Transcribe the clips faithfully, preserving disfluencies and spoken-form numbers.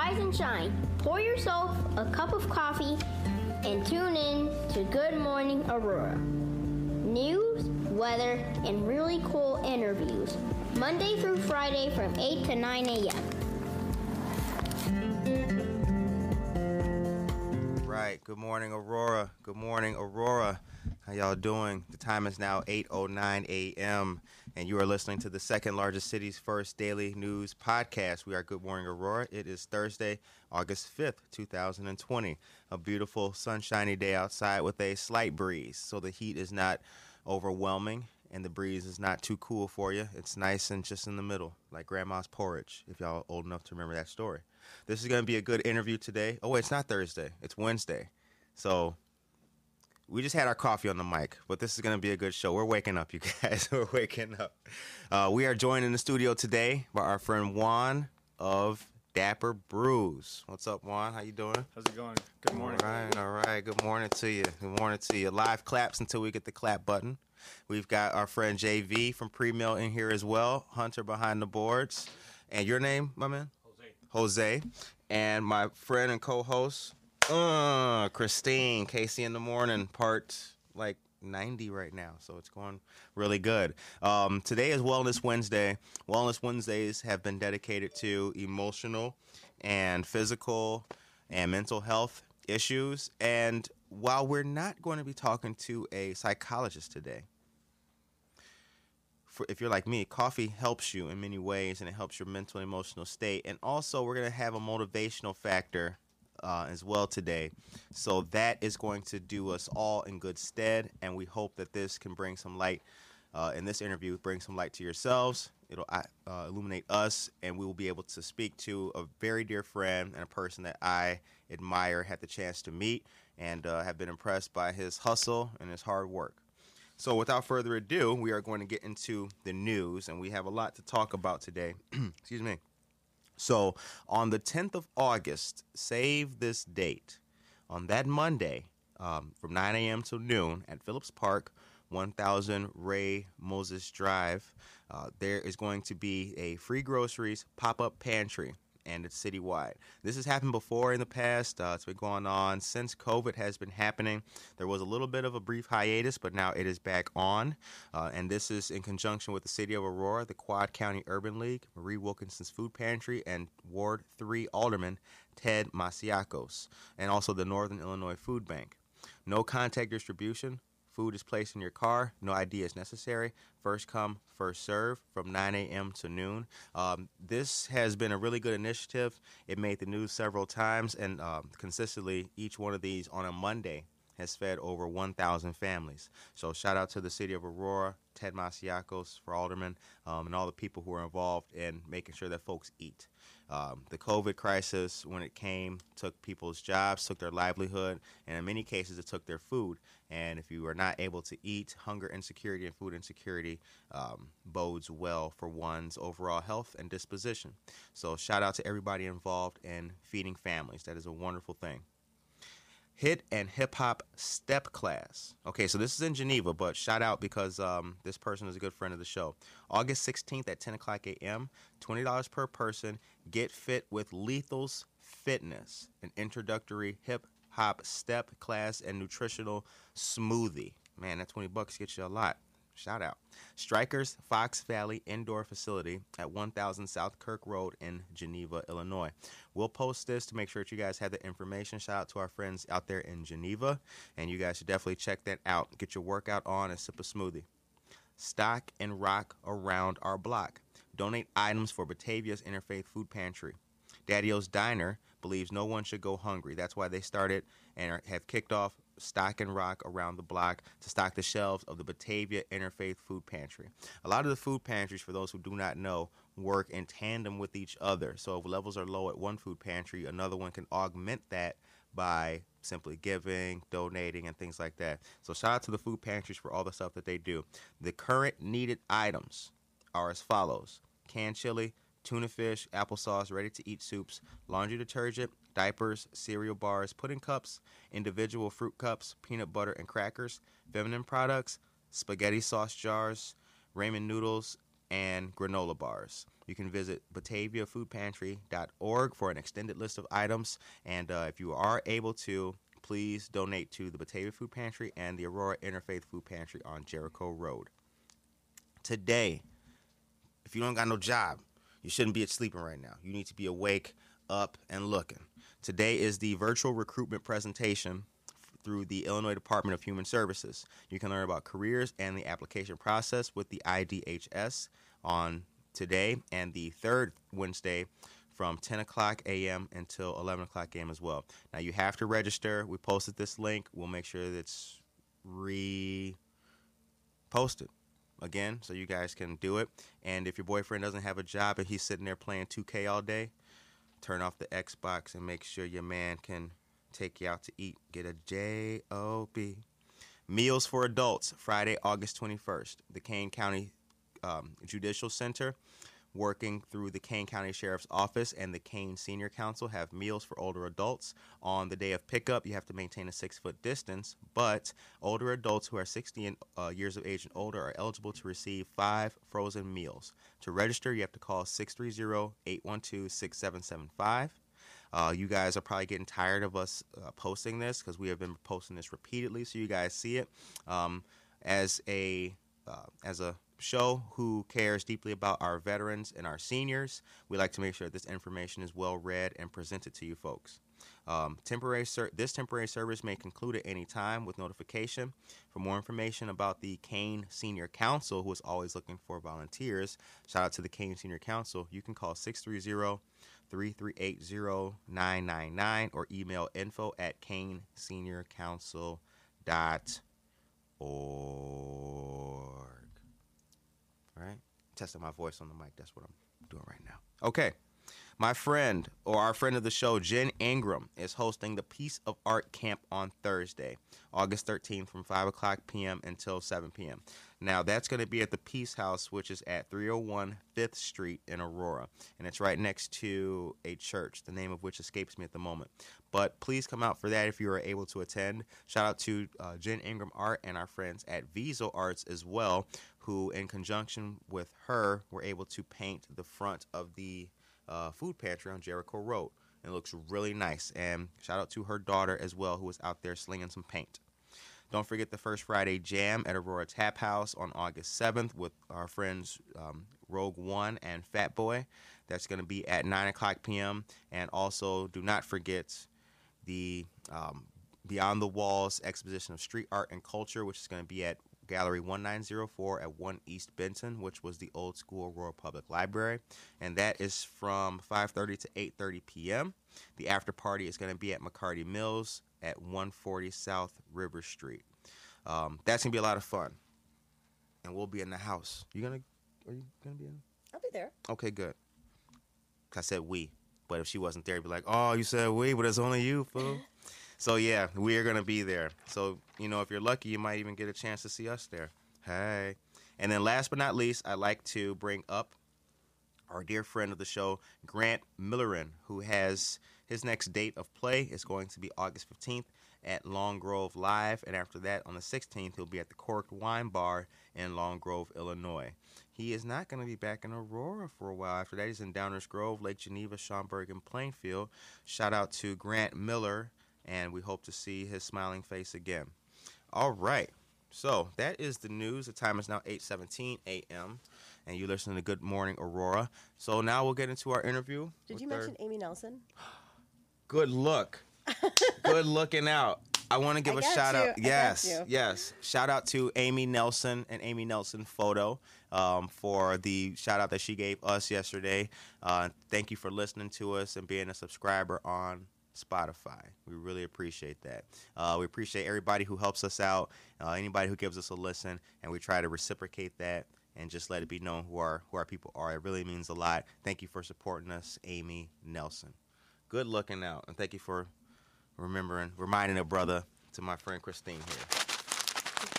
Rise and shine. Pour yourself a cup of coffee and tune in to Good Morning Aurora. News, weather, and really cool interviews. Monday through Friday from eight to nine a m Right. Good morning, Aurora. Good morning, Aurora. How y'all doing? The time is now eight oh nine a m and you are listening to the second largest city's first daily news podcast. We are Good Morning Aurora. It is Thursday, August fifth, two thousand twenty. A beautiful sunshiny day outside with a slight breeze, so the heat is not overwhelming and the breeze is not too cool for you. It's nice and just in the middle, like grandma's porridge, if y'all are old enough to remember that story. This is going to be a good interview today. Oh, wait, it's not Thursday. It's Wednesday. So we just had our coffee on the mic, but this is going to be a good show. We're waking up, you guys. We're waking up. Uh, we are joined in the studio today by our friend Juan of Dapper Brews. What's up, Juan? How you doing? How's it going? Good morning. All right, all right. Good morning to you. Good morning to you. Live claps until we get the clap button. We've got our friend J V from Pre-Mill in here as well, Hunter behind the boards. And your name, my man? Jose. Jose. And my friend and co-host, Uh, Christine, Casey in the morning, part like ninety right now, so it's going really good. Um, today is Wellness Wednesday. Wellness Wednesdays have been dedicated to emotional and physical and mental health issues, and while we're not going to be talking to a psychologist today, for, if you're like me, coffee helps you in many ways, and it helps your mental and emotional state, and also we're going to have a motivational factor Uh, as well today. So that is going to do us all in good stead, and we hope that this can bring some light uh, in this interview, bring some light to yourselves. It'll uh, illuminate us, and we will be able to speak to a very dear friend and a person that I admire, had the chance to meet, and uh, have been impressed by his hustle and his hard work. So without further ado, we are going to get into the news, and we have a lot to talk about today. Excuse me. So on the tenth of August, save this date, on that Monday um, from nine a m to noon at Phillips Park, one thousand Ray Moses Drive, uh, there is going to be a free groceries pop-up pantry, and it's citywide. This has happened before in the past. Uh, it's been going on since COVID has been happening. There was a little bit of a brief hiatus, but now it is back on. Uh, and this is in conjunction with the City of Aurora, the Quad County Urban League, Marie Wilkinson's Food Pantry, and Ward three Alderman Ted Masiakos, and also the Northern Illinois Food Bank. No contact distribution. Food is placed in your car. No I D is necessary. First come, first serve from nine a m to noon. Um, this has been a really good initiative. It made the news several times, and um, consistently each one of these on a Monday has fed over one thousand families. So shout out to the City of Aurora, Ted Masiakos for Alderman, um, and all the people who are involved in making sure that folks eat. Um, the COVID crisis, when it came, took people's jobs, took their livelihood, and in many cases it took their food. And if you are not able to eat, hunger insecurity and food insecurity um, bodes well for one's overall health and disposition. So shout out to everybody involved in feeding families. That is a wonderful thing. Hit and hip-hop step class. Okay, so this is in Geneva, but shout out because um, this person is a good friend of the show. August sixteenth at ten o'clock a m, twenty dollars per person. Get fit with Lethal's Fitness, an introductory hip-hop step class and nutritional smoothie. Man, that twenty bucks gets you a lot. Shout out. Strikers Fox Valley Indoor Facility at one thousand South Kirk Road in Geneva, Illinois. We'll post this to make sure that you guys have the information. Shout out to our friends out there in Geneva, and you guys should definitely check that out. Get your workout on and sip a smoothie. Stock and rock around our block. Donate items for Batavia's Interfaith Food Pantry. Daddy-O's Diner believes no one should go hungry. That's why they started and have kicked off Stock and Rock Around the Block to stock the shelves of the Batavia Interfaith Food Pantry. A lot of the food pantries, for those who do not know, work in tandem with each other. So if levels are low at one food pantry, another one can augment that by simply giving, donating, and things like that. So shout out to the food pantries for all the stuff that they do. The current needed items are as follows: canned chili, tuna fish, applesauce, ready-to-eat soups, laundry detergent, diapers, cereal bars, pudding cups, individual fruit cups, peanut butter and crackers, feminine products, spaghetti sauce jars, ramen noodles, and granola bars. You can visit batavia food pantry dot org for an extended list of items. And uh, if you are able to, please donate to the Batavia Food Pantry and the Aurora Interfaith Food Pantry on Jericho Road. Today, if you don't got no job, you shouldn't be sleeping right now. You need to be awake, up, and looking. Today is the virtual recruitment presentation through the Illinois Department of Human Services. You can learn about careers and the application process with the I D H S on today and the third Wednesday from ten o'clock a m until eleven o'clock a m as well. Now, you have to register. We posted this link. We'll make sure that it's reposted again so you guys can do it. And if your boyfriend doesn't have a job and he's sitting there playing two K all day, turn off the Xbox and make sure your man can take you out to eat. Get a J O B. Meals for Adults, Friday, August twenty-first. The Kane County um, Judicial Center, working through the Kane County Sheriff's Office and the Kane Senior Council, have meals for older adults. On the day of pickup, you have to maintain a six-foot distance, but older adults who are sixty and, uh, years of age and older are eligible to receive five frozen meals. To register, you have to call six three zero, eight one two, six seven seven five. Uh, you guys are probably getting tired of us uh, posting this because we have been posting this repeatedly, so you guys see it. Um, as a uh, as a show who cares deeply about our veterans and our seniors, we like to make sure that this information is well read and presented to you folks. Um, temporary ser- this temporary service may conclude at any time with notification. For more information about the Kane Senior Council, who is always looking for volunteers, shout out to the Kane Senior Council, you can call six three zero, three three eight zero, nine nine nine or email info at kane senior council dot org. All right, testing my voice on the mic. That's what I'm doing right now. Okay, my friend or our friend of the show, Jen Ingram, is hosting the Piece of Art Camp on Thursday, August thirteenth, from five o'clock p m until seven p m Now, that's going to be at the Peace House, which is at three oh one fifth street in Aurora, and it's right next to a church, the name of which escapes me at the moment. But please come out for that if you are able to attend. Shout out to uh, Jen Ingram Art and our friends at Viso Arts as well, who, in conjunction with her, were able to paint the front of the uh, food pantry on Jericho Road. It looks really nice, and shout out to her daughter as well, who was out there slinging some paint. Don't forget the First Friday Jam at Aurora Tap House on August seventh with our friends um, Rogue One and Fat Boy. That's going to be at nine o'clock p m And also, do not forget the um, Beyond the Walls Exposition of Street Art and Culture, which is going to be at Gallery nineteen oh four at one East Benton, which was the old school Aurora Public Library. And that is from five thirty to eight thirty p m The after party is going to be at McCarty Mills at one forty South River Street. Um, that's going to be a lot of fun. And we'll be in the house. You gonna? Are you going to be in? I'll be there. Okay, good. I said we. But if she wasn't there, it'd be like, oh, you said we, but it's only you, fool. So, yeah, we are going to be there. So, you know, if you're lucky, you might even get a chance to see us there. Hey. And then last but not least, I'd like to bring up our dear friend of the show, Grant Miller, who has... his next date of play is going to be August fifteenth at Long Grove Live, and after that, on the sixteenth, he'll be at the Corked Wine Bar in Long Grove, Illinois. He is not going to be back in Aurora for a while. After that, he's in Downers Grove, Lake Geneva, Schaumburg, and Plainfield. Shout out to Grant Miller, and we hope to see his smiling face again. All right, so that is the news. The time is now eight seventeen a m, and you're listening to Good Morning Aurora. So now we'll get into our interview. Did you mention Amy Nelson? Good look. Good looking out. I want to give I a shout you. out. Yes, yes. Shout out to Amy Nelson and Amy Nelson Photo um, for the shout out that she gave us yesterday. Uh, thank you for listening to us and being a subscriber on Spotify. We really appreciate that. Uh, we appreciate everybody who helps us out, uh, anybody who gives us a listen, and we try to reciprocate that and just let it be known who our, who our people are. It really means a lot. Thank you for supporting us, Amy Nelson. Good looking out, and thank you for remembering, reminding a brother to my friend Christine here.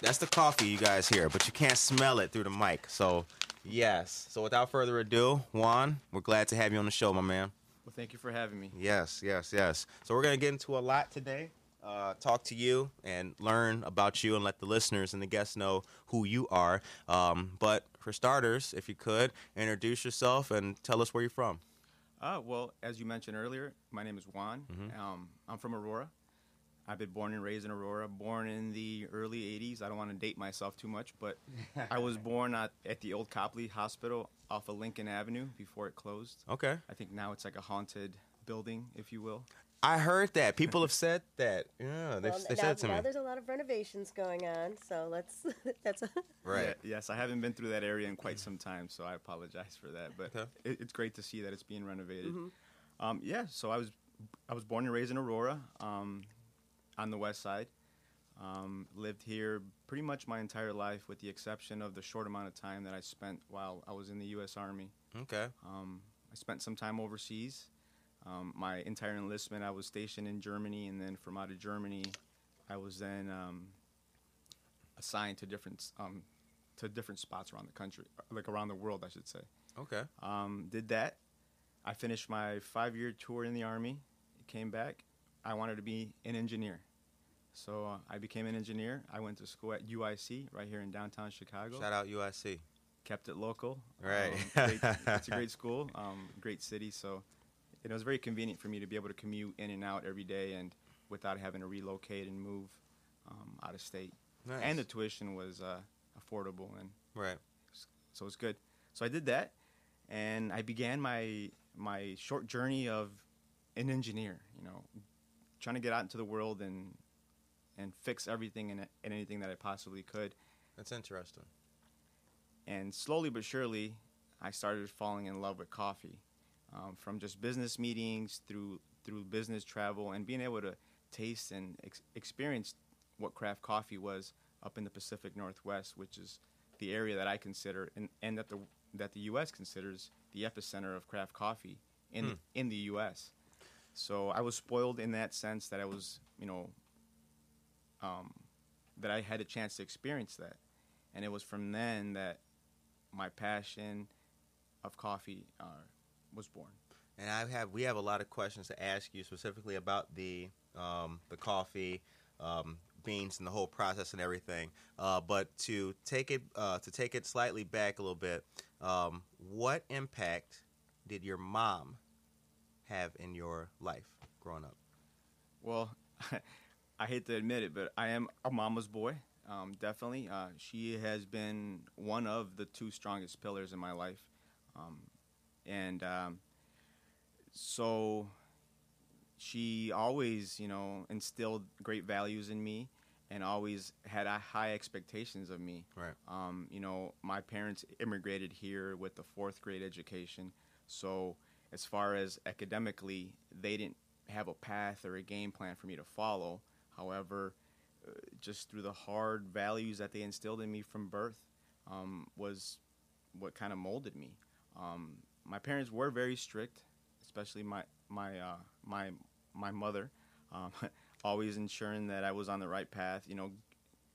That's the coffee you guys hear, but you can't smell it through the mic. So, yes. So, without further ado, Juan, we're glad to have you on the show, my man. Well, thank you for having me. Yes, yes, yes. So, we're going to get into a lot today. uh, talk to you and learn about you and let the listeners and the guests know who you are. Um, but for starters, if you could, introduce yourself and tell us where you're from. Uh, well, as you mentioned earlier, my name is Juan. Mm-hmm. um, I'm from Aurora. I've been born and raised in Aurora, born in the early eighties. I don't want to date myself too much, but I was born at, at the old Copley Hospital off of Lincoln Avenue before it closed. Okay. I think now it's like a haunted building, if you will. I heard that. People have said that. Yeah, well, they said to me. Now there's a lot of renovations going on, so let's... that's a right. Yeah, yes, I haven't been through that area in quite some time, so I apologize for that. But okay. it, it's great to see that it's being renovated. Mm-hmm. um, yeah, so I was I was born and raised in Aurora um, on the west side. Um, lived here pretty much my entire life, with the exception of the short amount of time that I spent while I was in the U S Army. Okay. Um, I spent some time overseas. Um, my entire enlistment, I was stationed in Germany, and then from out of Germany, I was then um, assigned to different um, to different spots around the country, like around the world, I should say. Okay. Um, did that. I finished my five-year tour in the Army. Came back. I wanted to be an engineer, so uh, I became an engineer. I went to school at U I C right here in downtown Chicago. Shout out U I C. Kept it local. Right. Um, great, it's a great school, um, great city, so... It was very convenient for me to be able to commute in and out every day and without having to relocate and move um, out of state. Nice. And the tuition was uh, affordable. and Right. So it was good. So I did that, and I began my my short journey of an engineer, you know, trying to get out into the world and and fix everything and, and anything that I possibly could. That's interesting. And slowly but surely, I started falling in love with coffee. Um, from just business meetings through through business travel and being able to taste and ex experience what craft coffee was up in the Pacific Northwest, which is the area that I consider and, and that the that the U S considers the epicenter of craft coffee in mm. in the U S So I was spoiled in that sense that I was, you know, um, that I had a chance to experience that, and it was from then that my passion of coffee. Uh, was born. And I have we have a lot of questions to ask you specifically about the um, the coffee um, beans and the whole process and everything. Uh, but to take it uh, to take it slightly back a little bit, um, what impact did your mom have in your life growing up? Well, I hate to admit it, but I am a mama's boy. Um, definitely, uh, she has been one of the two strongest pillars in my life. Um, And um, so she always, you know, instilled great values in me and always had a high expectations of me. Right. Um, you know, my parents immigrated here with a fourth grade education. So as far as academically, they didn't have a path or a game plan for me to follow. However, uh, just through the hard values that they instilled in me from birth um, was what kind of molded me. Um, My parents were very strict, especially my my uh, my my mother, um, always ensuring that I was on the right path. You know,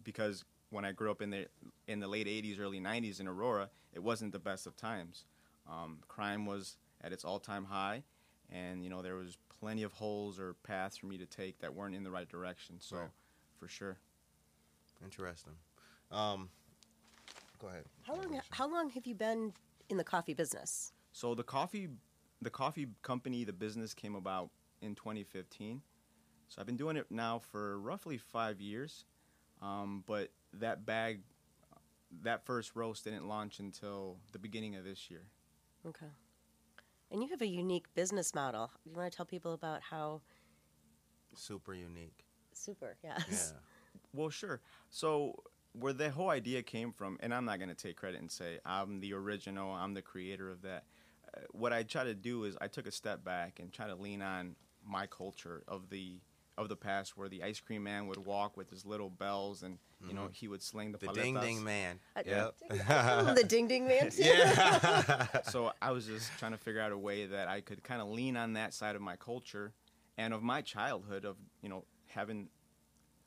because when I grew up in the in the late eighties, early nineties in Aurora, it wasn't the best of times. Um, crime was at its all-time high, and you know there was plenty of holes or paths for me to take that weren't in the right direction. So, right. For sure. Interesting. Um, go ahead. How long? How long have you been in the coffee business? So the coffee, the coffee company, the business came about in twenty fifteen. So I've been doing it now for roughly five years. Um, but that bag, that first roast didn't launch until the beginning of this year. Okay. And you have a unique business model. You want to tell people about how? Super unique. Super, yes. Yeah. Well, sure. So where the whole idea came from, and I'm not going to take credit and say I'm the original, I'm the creator of that. Uh, what I try to do is I took a step back and try to lean on my culture of the of the past, where the ice cream man would walk with his little bells, and you mm-hmm. know he would sling the, the ding ding man. I, yep. I the ding ding man. Too. Yeah. So I was just trying to figure out a way that I could kind of lean on that side of my culture and of my childhood of you know having.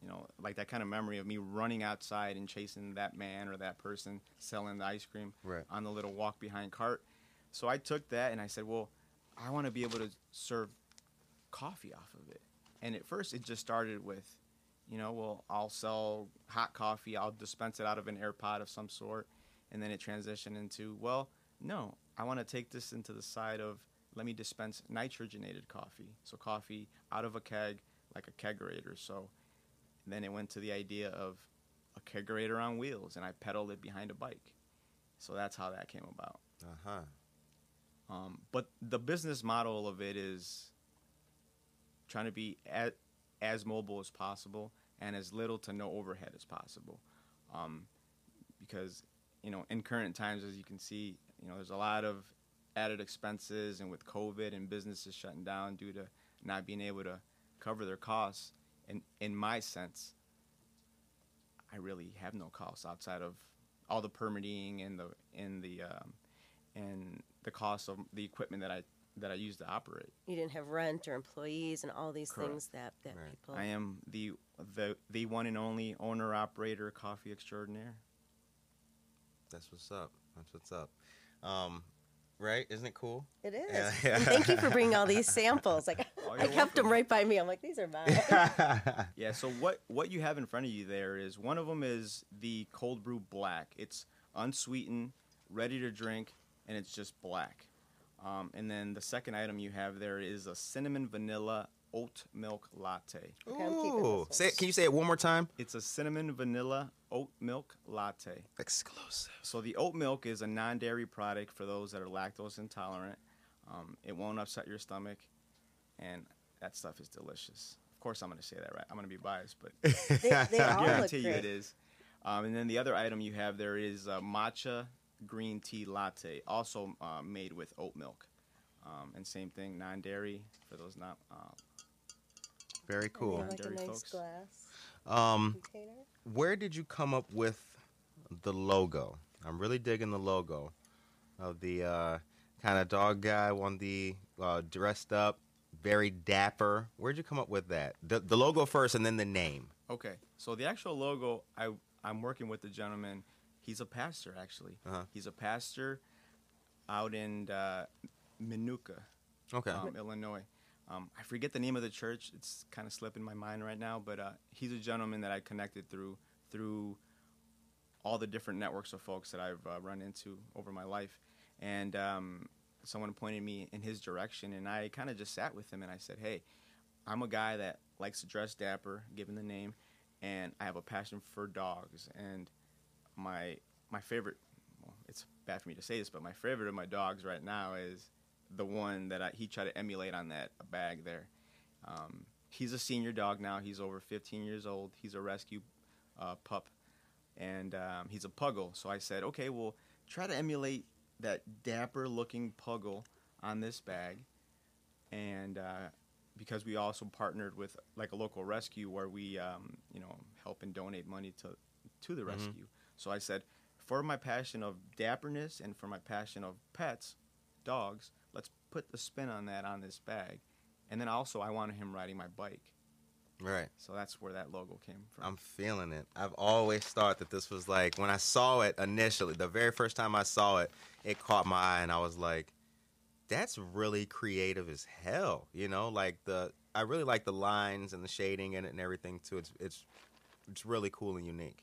You know, like that kind of memory of me running outside and chasing that man or that person selling the ice cream right. on the little walk behind cart. So I took that and I said, well, I want to be able to serve coffee off of it. And at first it just started with, you know, well, I'll sell hot coffee, I'll dispense it out of an AirPod of some sort. And then it transitioned into, well, no, I want to take this into the side of, let me dispense nitrogenated coffee. So coffee out of a keg, like a kegerator. So then it went to the idea of a kegerator on wheels, and I pedaled it behind a bike. So that's how that came about. Uh-huh. Um, but the business model of it is trying to be as, as mobile as possible and as little to no overhead as possible. Um, because, you know, in current times, as you can see, you know, there's a lot of added expenses, and with COVID and businesses shutting down due to not being able to cover their costs. And in my sense, I really have no costs outside of all the permitting and the and the um, and the cost of the equipment that I that I use to operate. You didn't have rent or employees and all these Correct. Things that, that right. people. I am the the the one and only owner operator coffee extraordinaire. That's what's up. That's what's up. Um, Right? Isn't it cool? It is. Yeah, yeah. And thank you for bringing all these samples. Like, oh, I kept welcome. them right by me. I'm like, these are mine. Yeah, so what, what you have in front of you there is, one of them is the cold brew black. It's unsweetened, ready to drink, and it's just black. Um, and then the second item you have there is a cinnamon vanilla oat milk latte. Okay, ooh. Say it, can you say it one more time? It's a cinnamon vanilla oat milk latte. Exclusive. So the oat milk is a non-dairy product for those that are lactose intolerant. Um, it won't upset your stomach, and that stuff is delicious. Of course I'm going to say that, right? I'm going to be biased, but they, they all I guarantee you it is. Um, and then the other item you have there is a matcha green tea latte, also uh, made with oat milk. Um, and same thing, non-dairy for those not... Uh, Very cool. Like a nice glass um, container. Where did you come up with the logo? I'm really digging the logo of the uh, kind of dog guy on the uh, dressed up, very dapper. Where'd you come up with that? The, the logo first, and then the name. Okay. So the actual logo, I I'm working with the gentleman. He's a pastor, actually. Uh-huh. He's a pastor out in uh, Minooka, okay, um, Illinois. Um, I forget the name of the church. It's kind of slipping my mind right now, but uh, he's a gentleman that I connected through through all the different networks of folks that I've uh, run into over my life. And um, someone pointed me in his direction, and I kind of just sat with him, and I said, hey, I'm a guy that likes to dress dapper, given the name, and I have a passion for dogs. And my my favorite, well, it's bad for me to say this, but my favorite of my dogs right now is the one that I, he tried to emulate on that bag there. Um, he's a senior dog now. He's over fifteen years old. He's a rescue uh, pup, and um, he's a puggle. So I said, okay, well, try to emulate that dapper-looking puggle on this bag. And uh, because we also partnered with like a local rescue where we, um, you know, help and donate money to to the rescue. Mm-hmm. So I said, for my passion of dapperness and for my passion of pets, dogs, let's put the spin on that on this bag. And then also I wanted him riding my bike. Right. So that's where that logo came from. I'm feeling it. I've always thought that this was like, when I saw it initially, the very first time I saw it, it caught my eye, and I was like, that's really creative as hell. You know, like the, I really like the lines and the shading in it and everything too. It's, it's, it's really cool and unique.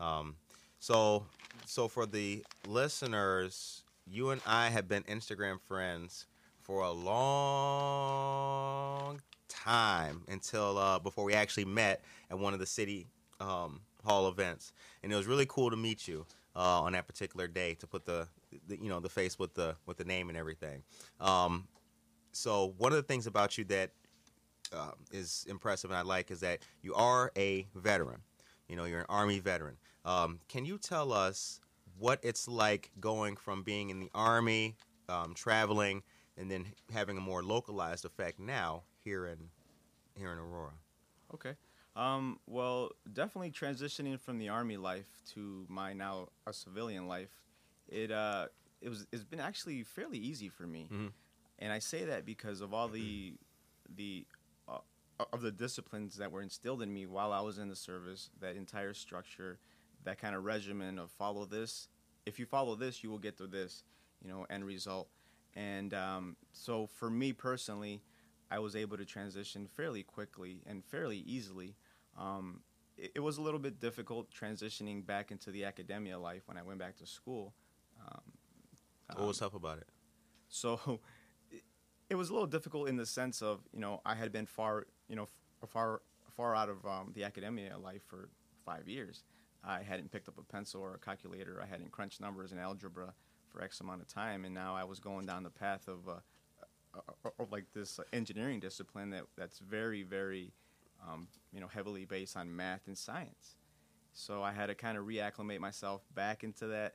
Um, so, so for the listeners, you and I have been Instagram friends for a long time until uh, before we actually met at one of the city um, hall events, and it was really cool to meet you uh, on that particular day to put the, the you know the face with the with the name and everything. Um, so one of the things about you that uh, is impressive and I like is that you are a veteran. You know, you're an Army veteran. Um, can you tell us what it's like going from being in the Army, um, traveling, and then having a more localized effect now here in here in Aurora? Okay. Um, well, definitely transitioning from the Army life to my now a civilian life, it uh, it was it's been actually fairly easy for me, mm-hmm. and I say that because of all the the uh, of the disciplines that were instilled in me while I was in the service. That entire structure, that kind of regimen of follow this. If you follow this, you will get to this, you know, end result. And um, so for me personally, I I was able to transition fairly quickly and fairly easily. Um, it, it was a little bit difficult transitioning back into the academia life when I went back to school. Um, what was um, tough about it? So it, it was a little difficult in the sense of, you know, I had been far, you know, far, far out of um, the academia life for five years. I hadn't picked up a pencil or a calculator. I hadn't crunched numbers in algebra for X amount of time, and now I was going down the path of uh, of like this engineering discipline that that's very, very, um, you know, heavily based on math and science. So I had to kind of reacclimate myself back into that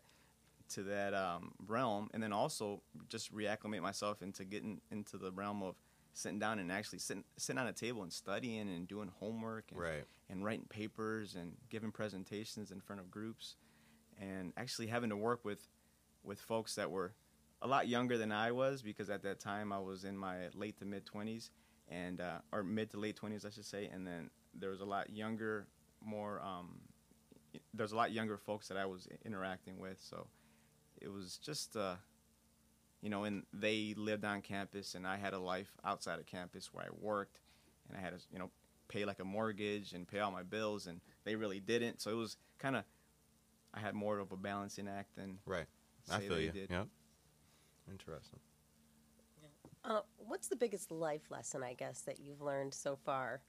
to that um, realm, and then also just reacclimate myself into getting into the realm of sitting down and actually sitting sitting on a table and studying and doing homework and, right. and writing papers and giving presentations in front of groups, and actually having to work with with folks that were a lot younger than I was, because at that time I was in my late to mid twenties, and uh, or mid to late twenties, I should say. And then there was a lot younger, more um, there's a lot younger folks that I was interacting with. So it was just, uh, you know, and they lived on campus, and I had a life outside of campus where I worked, and I had to, you know, pay like a mortgage and pay all my bills, and they really didn't. So it was kind of, I had more of a balancing act than right. I feel you. Did. Yep. Interesting. Uh, what's the biggest life lesson, I guess, that you've learned so far,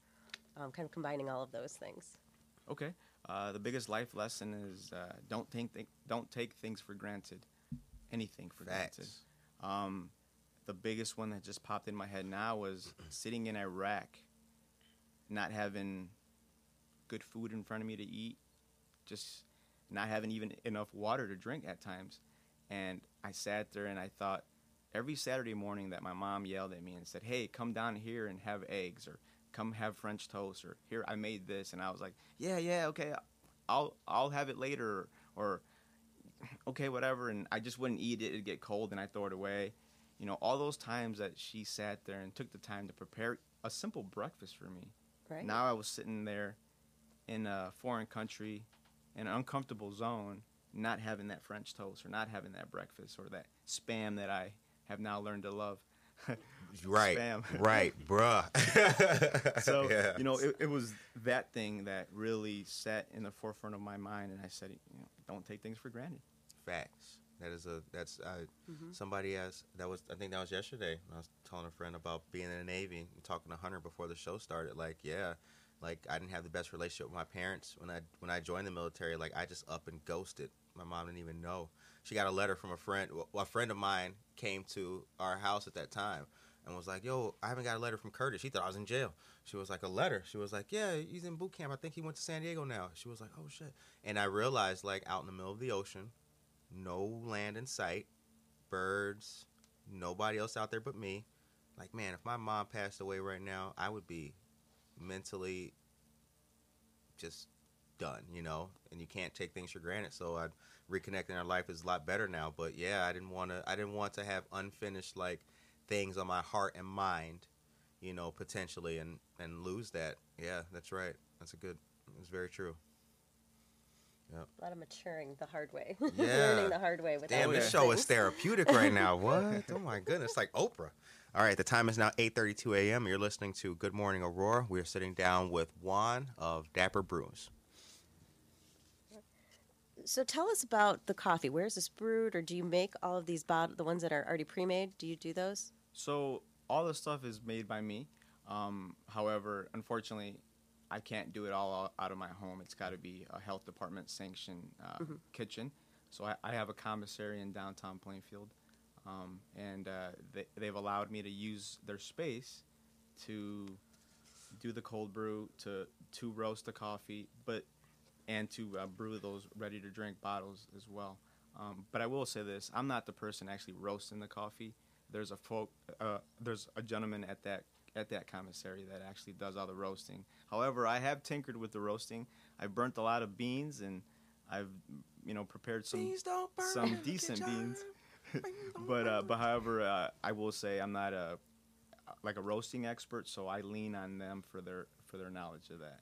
um, kind of combining all of those things? Okay. Uh, the biggest life lesson is uh, don't think th- don't take things for granted, anything for Facts. granted. Um, the biggest one that just popped in my head now was sitting in Iraq, not having good food in front of me to eat, just not having even enough water to drink at times. And I sat there and I thought, every Saturday morning that my mom yelled at me and said, hey, come down here and have eggs, or come have French toast, or here, I made this. And I was like, yeah, yeah, okay, I'll I'll have it later, or, or okay, whatever. And I just wouldn't eat it. It'd get cold and I'd throw it away. You know, all those times that she sat there and took the time to prepare a simple breakfast for me. Right. Now I was sitting there in a foreign country in an uncomfortable zone, not having that French toast, or not having that breakfast, or that Spam that I have now learned to love. Right. Spam. Right, bruh. So, yeah. you know, it, it was that thing that really sat in the forefront of my mind, and I said, you know, don't take things for granted. Facts. That is a, that's, uh, mm-hmm. somebody asked, that was, I think that was yesterday, I was telling a friend about being in the Navy, talking to Hunter before the show started, like, yeah, like, I didn't have the best relationship with my parents. When I when I joined the military, like, I just up and ghosted. My mom didn't even know. She got a letter from a friend. Well, a friend of mine came to our house at that time and was like, yo, I haven't got a letter from Curtis. She thought I was in jail. She was like, a letter? She was like, yeah, he's in boot camp. I think he went to San Diego now. She was like, oh, shit. And I realized, like, out in the middle of the ocean, no land in sight, birds, nobody else out there but me. Like, man, if my mom passed away right now, I would be mentally just done, you know, and you can't take things for granted. So I reconnecting our life is a lot better now. But yeah, I didn't want to, I didn't want to have unfinished like things on my heart and mind, you know, potentially and, and lose that. Yeah, that's right. That's a good, it's very true. Yep. A lot of maturing the hard way. Yeah. Learning the hard way. With Damn, this show things. is therapeutic right now. What? Oh my goodness. Like Oprah. All right, the time is now eight thirty-two a.m. You're listening to Good Morning Aurora. We are sitting down with Juan of Dapper Brews. So tell us about the coffee. Where is this brewed, or do you make all of these bottles, the ones that are already pre-made? Do you do those? So all the stuff is made by me. Um, however, unfortunately, I can't do it all out of my home. It's got to be a health department sanctioned uh, mm-hmm. kitchen. So I, I have a commissary in downtown Plainfield. Um, and uh, they, they've allowed me to use their space to do the cold brew, to to roast the coffee, but and to uh, brew those ready-to-drink bottles as well. Um, but I will say this: I'm not the person actually roasting the coffee. There's a folk, uh, there's a gentleman at that at that commissary that actually does all the roasting. However, I have tinkered with the roasting. I've burnt a lot of beans, and I've you know prepared some some decent beans. but uh, but however, uh, I will say I'm not a like a roasting expert, so I lean on them for their for their knowledge of that.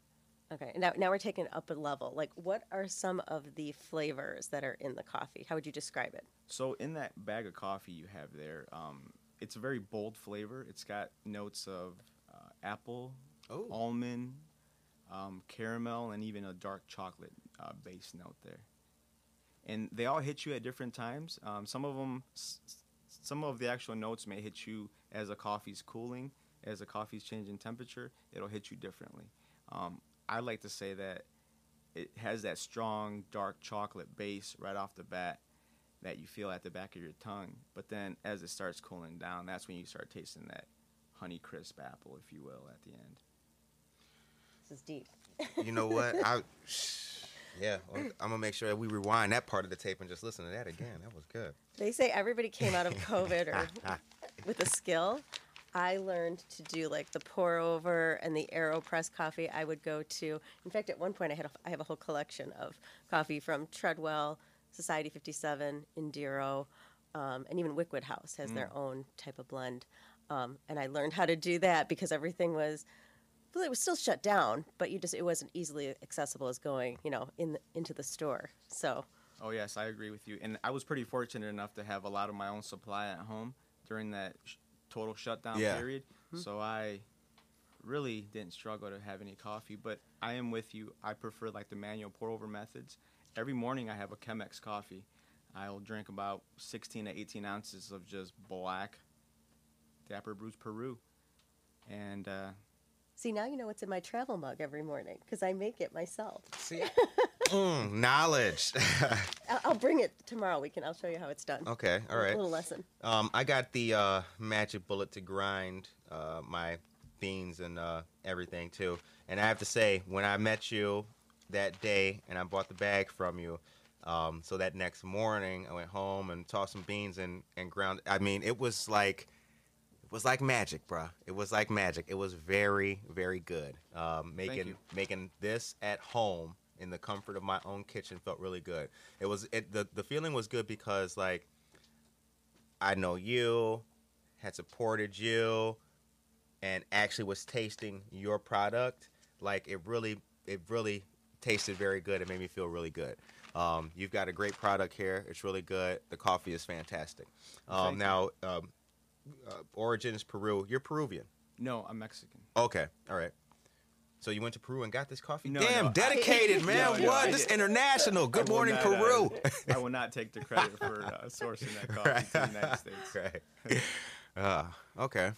Okay, now now we're taking it up a level. Like, what are some of the flavors that are in the coffee? How would you describe it? So in that bag of coffee you have there, um, it's a very bold flavor. It's got notes of uh, apple, oh. almond, um, caramel, and even a dark chocolate uh, base note there. And they all hit you at different times. Um, some of them, s some of the actual notes may hit you as a coffee's cooling, as a coffee's changing temperature. It'll hit you differently. Um, I like to say that it has that strong dark chocolate base right off the bat that you feel at the back of your tongue. But then as it starts cooling down, that's when you start tasting that honey crisp apple, if you will, at the end. This is deep. You know what? I, yeah, I'm going to make sure that we rewind that part of the tape and just listen to that again. That was good. They say everybody came out of COVID or with a skill. I learned to do like the pour over and the AeroPress coffee. I would go to, in fact, at one point I had a, I have a whole collection of coffee from Treadwell, Society fifty-seven, Indiro, um, and even Wickwood House has mm. their own type of blend. Um, and I learned how to do that because everything was, well, it was still shut down, but you just, it wasn't easily accessible as going, you know, in the, into the store. So. Oh yes, I agree with you. And I was pretty fortunate enough to have a lot of my own supply at home during that sh total shutdown yeah. period. Mm-hmm. So I really didn't struggle to have any coffee, but I am with you. I prefer like the manual pour over methods. Every morning I have a Chemex coffee. I'll drink about sixteen to eighteen ounces of just black Dapper Brews Peru. And uh, see, now you know what's in my travel mug every morning because I make it myself. See, mm, knowledge. I'll, I'll bring it tomorrow. We can. I'll show you how it's done. Okay, all right. A little lesson. Um, I got the uh, magic bullet to grind uh, my beans and uh, everything too. And I have to say, when I met you that day, and I bought the bag from you. Um, so that next morning, I went home and tossed some beans and and ground. I mean, it was like, it was like magic, bruh. It was like magic. It was very, very good. Um, making making this at home in the comfort of my own kitchen felt really good. It was it, the the feeling was good because like, I know you had supported you, and actually was tasting your product. Like it really, it really. tasted very good. It made me feel really good. Um, you've got a great product here. It's really good. The coffee is fantastic. Um, now, um, uh, origin is Peru. You're Peruvian. No, I'm Mexican. Okay. All right. So you went to Peru and got this coffee? No, Damn, no, dedicated, I, man. No, what? No, this is international. Good morning, not, Peru. Uh, I will not take the credit for uh, sourcing that coffee right. to the United States. Right. uh, okay.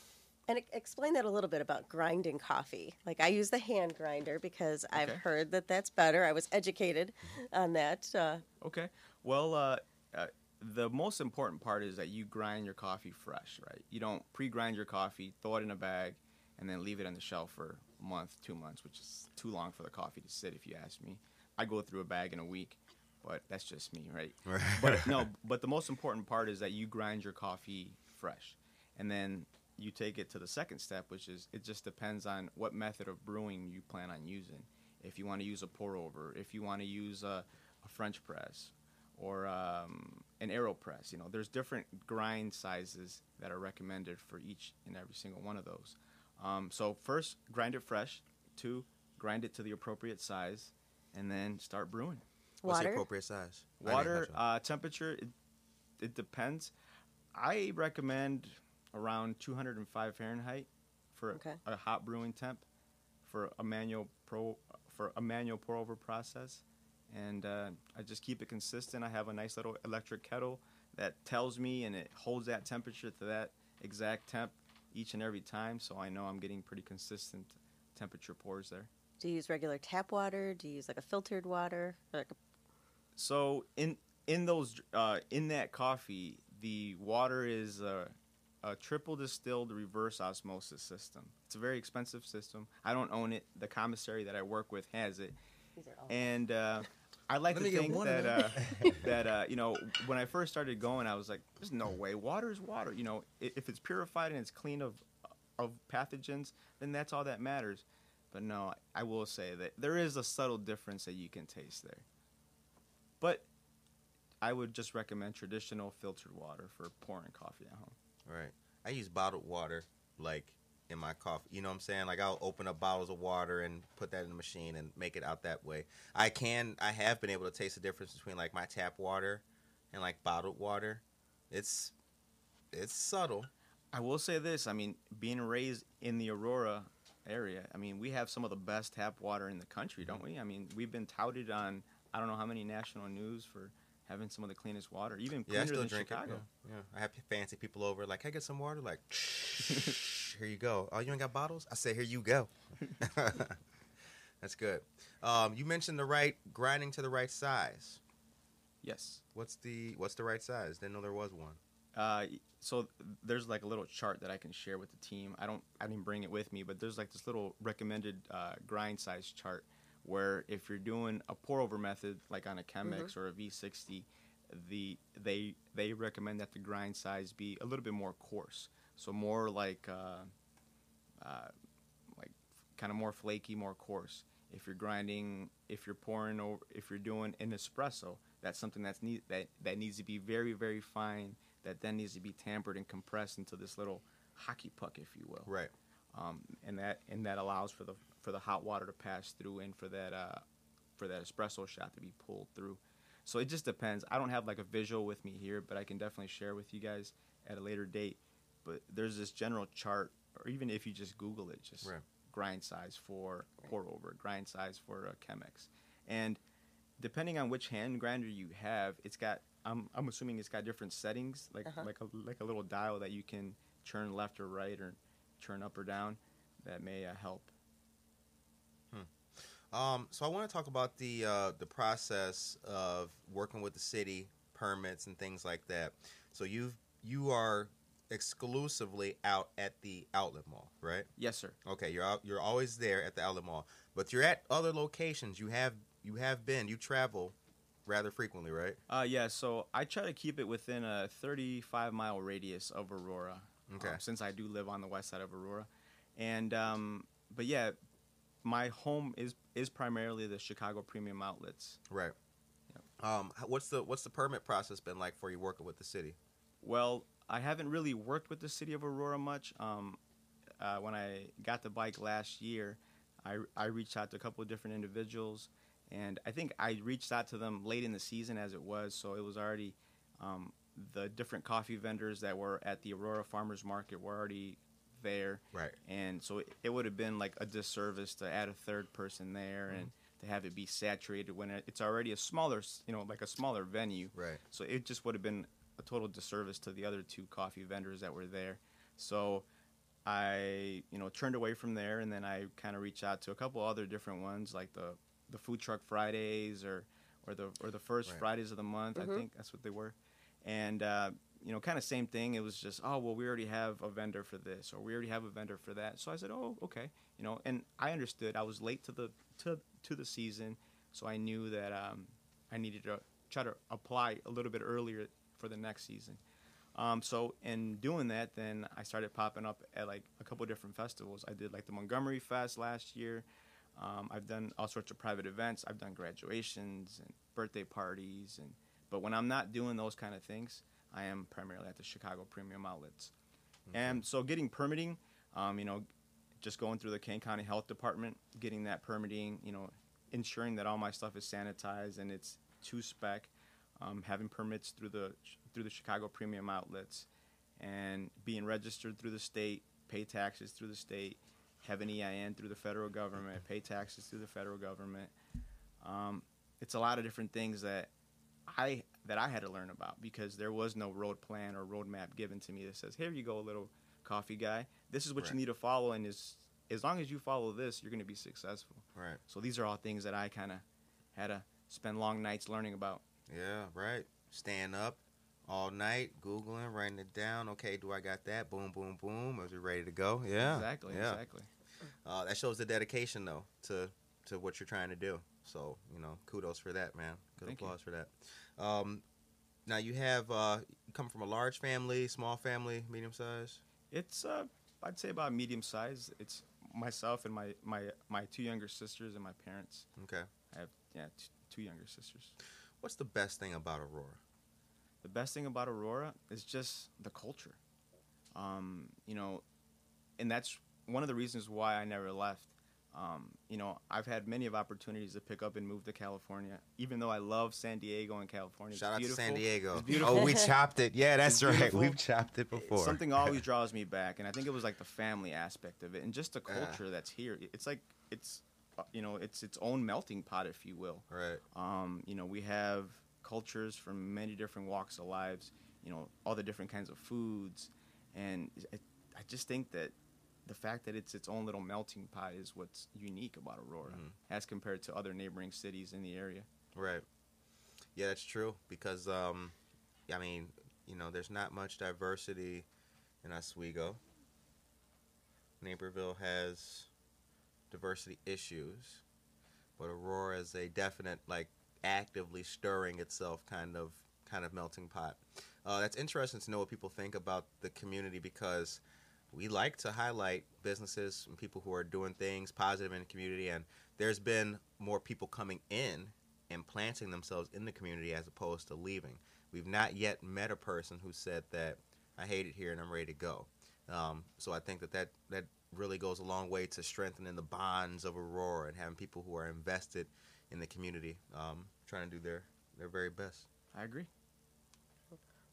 And explain that a little bit about grinding coffee. Like I use the hand grinder because okay. I've heard that that's better. I was educated on that. Uh, okay. Well, uh, uh, the most important part is that you grind your coffee fresh, right? You don't pre-grind your coffee, throw it in a bag, and then leave it on the shelf for a month, two months, which is too long for the coffee to sit, if you ask me. I go through a bag in a week, but that's just me, right? But no, but the most important part is that you grind your coffee fresh, and then you take it to the second step, which is it just depends on what method of brewing you plan on using. If you want to use a pour over, if you want to use a, a French press or um, an AeroPress, you know, there's different grind sizes that are recommended for each and every single one of those. Um, so first, grind it fresh. Two, grind it to the appropriate size, and then start brewing. Water? What's the appropriate size? Water, uh, temperature, it, it depends. I recommend around two hundred five Fahrenheit for okay. a, a hot brewing temp for a manual pro for a manual pour over process, and uh, I just keep it consistent. I have a nice little electric kettle that tells me and it holds that temperature to that exact temp each and every time, so I know I'm getting pretty consistent temperature pours there. Do you use regular tap water? Do you use like a filtered water? Like a so in in those uh, in that coffee, the water is Uh, a triple distilled reverse osmosis system. It's a very expensive system. I don't own it. The commissary that I work with has it. And uh, I like to think that, uh, that uh, you know, when I first started going, I was like, there's no way. Water is water. You know, if it's purified and it's clean of, of pathogens, then that's all that matters. But no, I will say that there is a subtle difference that you can taste there. But I would just recommend traditional filtered water for pouring coffee at home. Right. I use bottled water, like, in my coffee. You know what I'm saying? Like, I'll open up bottles of water and put that in the machine and make it out that way. I can, I have been able to taste the difference between, like, my tap water and, like, bottled water. It's, it's subtle. I will say this. I mean, being raised in the Aurora area, I mean, we have some of the best tap water in the country, don't we? I mean, we've been touted on I don't know how many national news for having some of the cleanest water, even cleaner yeah, I still than drink Chicago. It, yeah, yeah, I have fancy people over, like, can I get some water? Like, here you go. Oh, you ain't got bottles? I say, here you go. That's good. Um, you mentioned the right grinding to the right size. Yes. What's the What's the right size? Didn't know there was one. Uh, so there's like a little chart that I can share with the team. I don't I didn't bring it with me, but there's like this little recommended uh, grind size chart, where if you're doing a pour-over method, like on a Chemex mm-hmm. or a V sixty, the they they recommend that the grind size be a little bit more coarse, so more like uh, uh, like kind of more flaky, more coarse. If you're grinding, if you're pouring, over, if you're doing an espresso, that's something that's need that that needs to be very very fine. That then needs to be tampered and compressed into this little hockey puck, if you will. Right. Um, and that and that allows for the for the hot water to pass through and for that uh, for that espresso shot to be pulled through. So it just depends. I don't have like a visual with me here, but I can definitely share with you guys at a later date. But there's this general chart, or even if you just Google it, just right. grind size for pour over, grind size for a Chemex. And depending on which hand grinder you have, it's got I'm I'm assuming it's got different settings, like uh-huh. like a like a little dial that you can turn left or right or turn up or down that may uh, help. Um, so I want to talk about the uh, the process of working with the city, permits and things like that. So you you are exclusively out at the outlet mall, right? Yes, sir. Okay, you're out, you're always there at the outlet mall, but you're at other locations. You have you have been you travel rather frequently, right? Uh, yeah. So I try to keep it within a thirty-five mile radius of Aurora. Okay. Um, since I do live on the west side of Aurora, and um, but yeah. My home is is primarily the Chicago Premium Outlets. Right. Yeah. Um, what's the what's the permit process been like for you working with the city? Well, I haven't really worked with the city of Aurora much. Um, uh, when I got the bike last year, I, I reached out to a couple of different individuals, and I think I reached out to them late in the season as it was, so it was already um, the different coffee vendors that were at the Aurora Farmers Market were already there, right, and so it, it would have been like a disservice to add a third person there mm-hmm. and to have it be saturated when it's already a smaller, you know, like a smaller venue, right? So it just would have been a total disservice to the other two coffee vendors that were there. So I, you know, turned away from there, and then I kind of reached out to a couple other different ones, like the the food truck Fridays or or the or the first right. Fridays of the month, mm-hmm. I think that's what they were, and. uh You know, kind of same thing. It was just, oh, well, we already have a vendor for this, or we already have a vendor for that. So I said, oh, okay. You know, and I understood. I was late to the to to the season, so I knew that um, I needed to try to apply a little bit earlier for the next season. Um, so in doing that, then I started popping up at like a couple different festivals. I did like the Montgomery Fest last year. Um, I've done all sorts of private events. I've done graduations and birthday parties, and but when I'm not doing those kind of things, I am primarily at the Chicago Premium Outlets. Mm-hmm. And so getting permitting, um, you know, just going through the Kane County Health Department, getting that permitting, you know, ensuring that all my stuff is sanitized and it's to spec, um, having permits through the through the Chicago Premium Outlets, and being registered through the state, pay taxes through the state, have an E I N through the federal government, pay taxes through the federal government. Um, it's a lot of different things that I that I had to learn about, because there was no road plan or road map given to me that says, here you go, little coffee guy. This is what right. you need to follow, and is as long as you follow this, you're going to be successful. Right. So these are all things that I kind of had to spend long nights learning about. Yeah, right. Staying up all night, Googling, writing it down. Okay, do I got that? Boom, boom, boom. Is it ready to go? Yeah. Exactly, yeah. exactly. Uh, that shows the dedication, though, to, to what you're trying to do. So, you know, kudos for that, man. Good Thank applause you. for that. Um, now, you have uh, you come from a large family, small family, medium size? It's, uh, I'd say about medium size. It's myself and my, my, my two younger sisters and my parents. Okay. I have, yeah, t- two younger sisters. What's the best thing about Aurora? The best thing about Aurora is just the culture. Um, you know, and that's one of the reasons why I never left. Um, you know, I've had many of opportunities to pick up and move to California, even though I love San Diego and California. Shout out to San Diego. Oh, we chopped it. Yeah, that's right. We've chopped it before. Something always draws me back. And I think it was like the family aspect of it and just the culture uh. that's here. It's like it's, you know, it's its own melting pot, if you will. Right. Um, you know, we have cultures from many different walks of lives, you know, all the different kinds of foods. And I, I just think that the fact that it's its own little melting pot is what's unique about Aurora mm-hmm. as compared to other neighboring cities in the area. Right. Yeah, that's true because, um, I mean, you know, there's not much diversity in Oswego. Naperville has diversity issues, but Aurora is a definite, like, actively stirring itself kind of kind of melting pot. Uh, that's interesting to know what people think about the community because we like to highlight businesses and people who are doing things positive in the community, and there's been more people coming in and planting themselves in the community as opposed to leaving. We've not yet met a person who said that, I hate it here and I'm ready to go. Um, so I think that, that that really goes a long way to strengthening the bonds of Aurora and having people who are invested in the community um, trying to do their, their very best. I agree.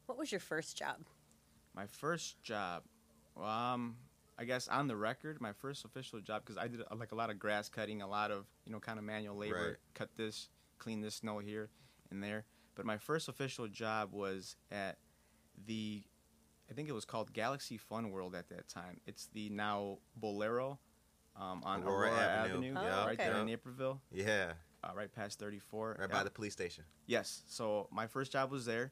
What was your first job? My first job... Um, I guess on the record, my first official job, because I did like a lot of grass cutting, a lot of, you know, kind of manual labor, right. Cut this, clean this snow here and there. But my first official job was at the, I think it was called Galaxy Fun World at that time. It's the now Bolero um, on Aurora, Aurora Avenue, Avenue. Oh, yeah, okay. Right there in Naperville. Yeah. Uh, right past thirty-four. Right yeah. By the police station. Yes. So my first job was there.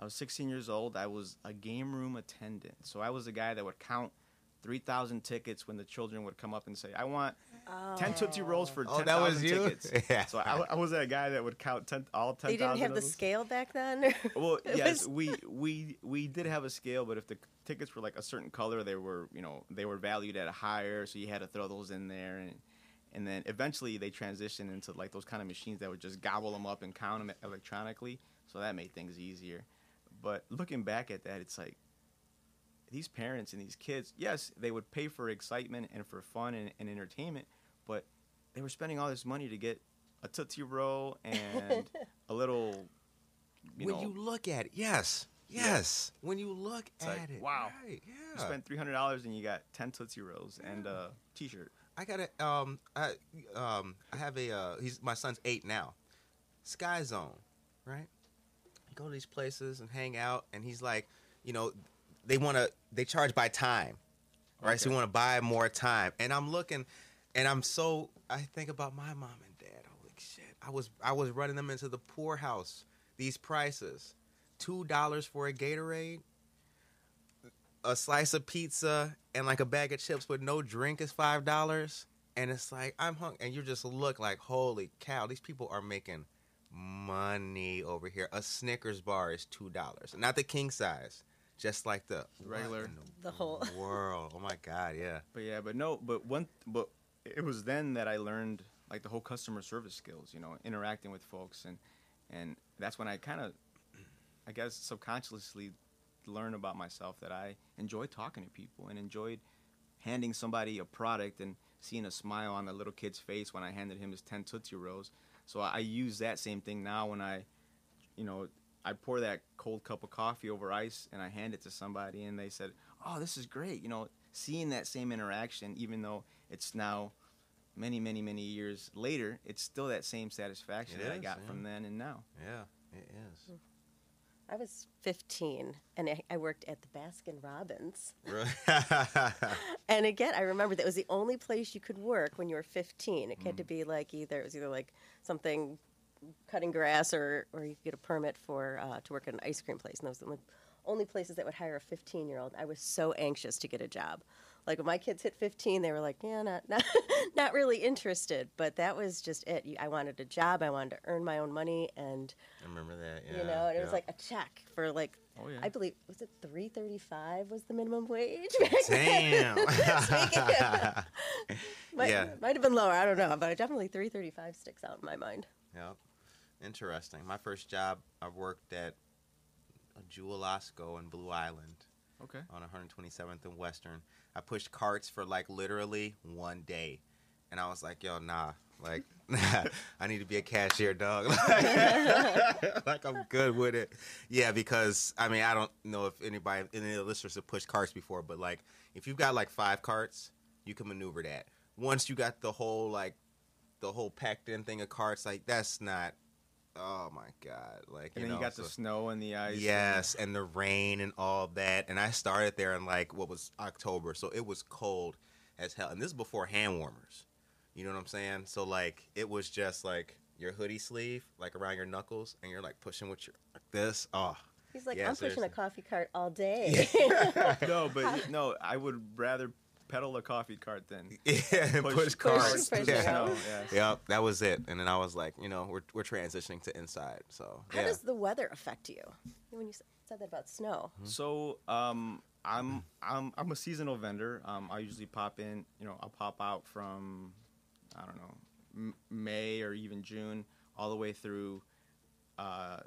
I was sixteen years old. I was a game room attendant. So I was the guy that would count three thousand tickets when the children would come up and say, I want oh. ten Tootsie Rolls for oh, ten thousand tickets. Yeah. So I, I was that guy that would count ten, all ten thousand. They didn't have the scale back then? Well, yes, was... we, we we did have a scale, but if the tickets were like a certain color, they were, you know, they were valued at a higher, so you had to throw those in there. And and then eventually they transitioned into like those kind of machines that would just gobble them up and count them electronically. So that made things easier. But looking back at that, it's like these parents and these kids, yes, they would pay for excitement and for fun and, and entertainment, but they were spending all this money to get a Tootsie Roll and a little, you when know. When you look at it, yes, yes. Yeah. When you look it's at like, it. Wow. Right, yeah. You spent three hundred dollars and you got ten Tootsie Rolls yeah. and a T-shirt. I got a, um, I, um, I have a, uh, he's, my son's eight now. Sky Zone, right? Go to these places and hang out, and he's like, you know, they want to, they charge by time, right? Okay. So we want to buy more time, and I'm looking, and I'm so, I think about my mom and dad. Holy shit, I was, I was running them into the poorhouse. These prices, two dollars for a Gatorade, a slice of pizza, and like a bag of chips with no drink is five dollars, and it's like I'm hungry, and you just look like, holy cow, these people are making money over here. A Snickers bar is two dollars. Not the king size, just like the regular the, the whole world. Oh my god, yeah. But yeah, but no, but one but it was then that I learned like the whole customer service skills, you know, interacting with folks and and that's when I kind of I guess subconsciously learned about myself that I enjoyed talking to people and enjoyed handing somebody a product and seeing a smile on the little kid's face when I handed him his ten Tootsie Rolls. So I use that same thing now when I, you know, I pour that cold cup of coffee over ice and I hand it to somebody and they said, oh, this is great. You know, seeing that same interaction, even though it's now many, many, many years later, it's still that same satisfaction it that is, I got yeah. from then and now. Yeah, it is. I was fifteen and I worked at the Baskin Robbins. Really? And again, I remember that was the only place you could work when you were fifteen. It mm. had to be like either it was either like something cutting grass or, or you could get a permit for uh, to work at an ice cream place. And those were the only places that would hire a fifteen-year-old. I was so anxious to get a job. Like when my kids hit fifteen, they were like, yeah, not not, not really interested. But that was just it. I wanted a job. I wanted to earn my own money. And I remember that. Yeah, you know, and it yeah. was like a check for like, oh, yeah. I believe, was it three thirty-five was the minimum wage? Damn. might, yeah. might have been lower. I don't know. But definitely three thirty-five sticks out in my mind. Yep. Interesting. My first job, I worked at a Jewel Osco in Blue Island. Okay. On one hundred twenty-seventh and Western. I pushed carts for like literally one day. And I was like, yo, nah. Like, I need to be a cashier, dog. Like, like, I'm good with it. Yeah, because, I mean, I don't know if anybody, any of the listeners have pushed carts before, but, like, if you've got, like, five carts, you can maneuver that. Once you got the whole, like, the whole packed-in thing of carts, like, that's not, oh, my God. Like, and you then know, you got so, the snow and the ice. Yes, and, and the rain and all that. And I started there in, like, what was October, so it was cold as hell. And this is before hand warmers. You know what I'm saying? So, like, it was just, like, your hoodie sleeve, like, around your knuckles, and you're, like, pushing with your, like, this. Oh. He's like, yeah, I'm seriously. pushing a coffee cart all day. Yeah. No, but, no, I would rather pedal a coffee cart than yeah, and push, push carts. Push, push yeah. Snow. Yeah. Yep, that was it. And then I was like, you know, we're we're transitioning to inside, so. How yeah. does the weather affect you? When you said that about snow. Mm-hmm. So, um... I'm I'm I'm a seasonal vendor. Um, I usually pop in, you know, I'll pop out from, I don't know, M- May or even June, all the way through, uh,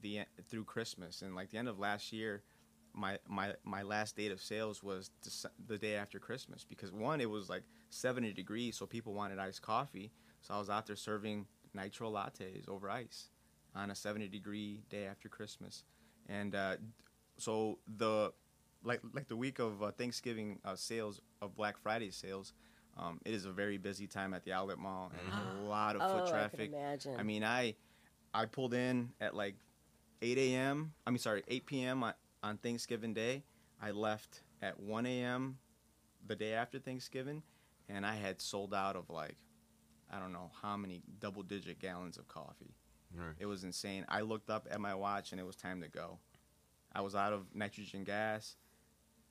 the through Christmas. And like the end of last year, my my, my last date of sales was the day after Christmas because one, it was like seventy degrees, so people wanted iced coffee. So I was out there serving nitro lattes over ice on a seventy degree day after Christmas, and uh, so the Like like the week of uh, Thanksgiving uh, sales, of Black Friday sales, um, it is a very busy time at the outlet mall and mm-hmm. a lot of foot oh, traffic. I can imagine. I mean, I I pulled in at like eight a.m. I mean, sorry, eight p.m. on, on Thanksgiving Day. I left at one a.m. the day after Thanksgiving, and I had sold out of like, I don't know how many double-digit gallons of coffee. Right. It was insane. I looked up at my watch, and it was time to go. I was out of nitrogen gas.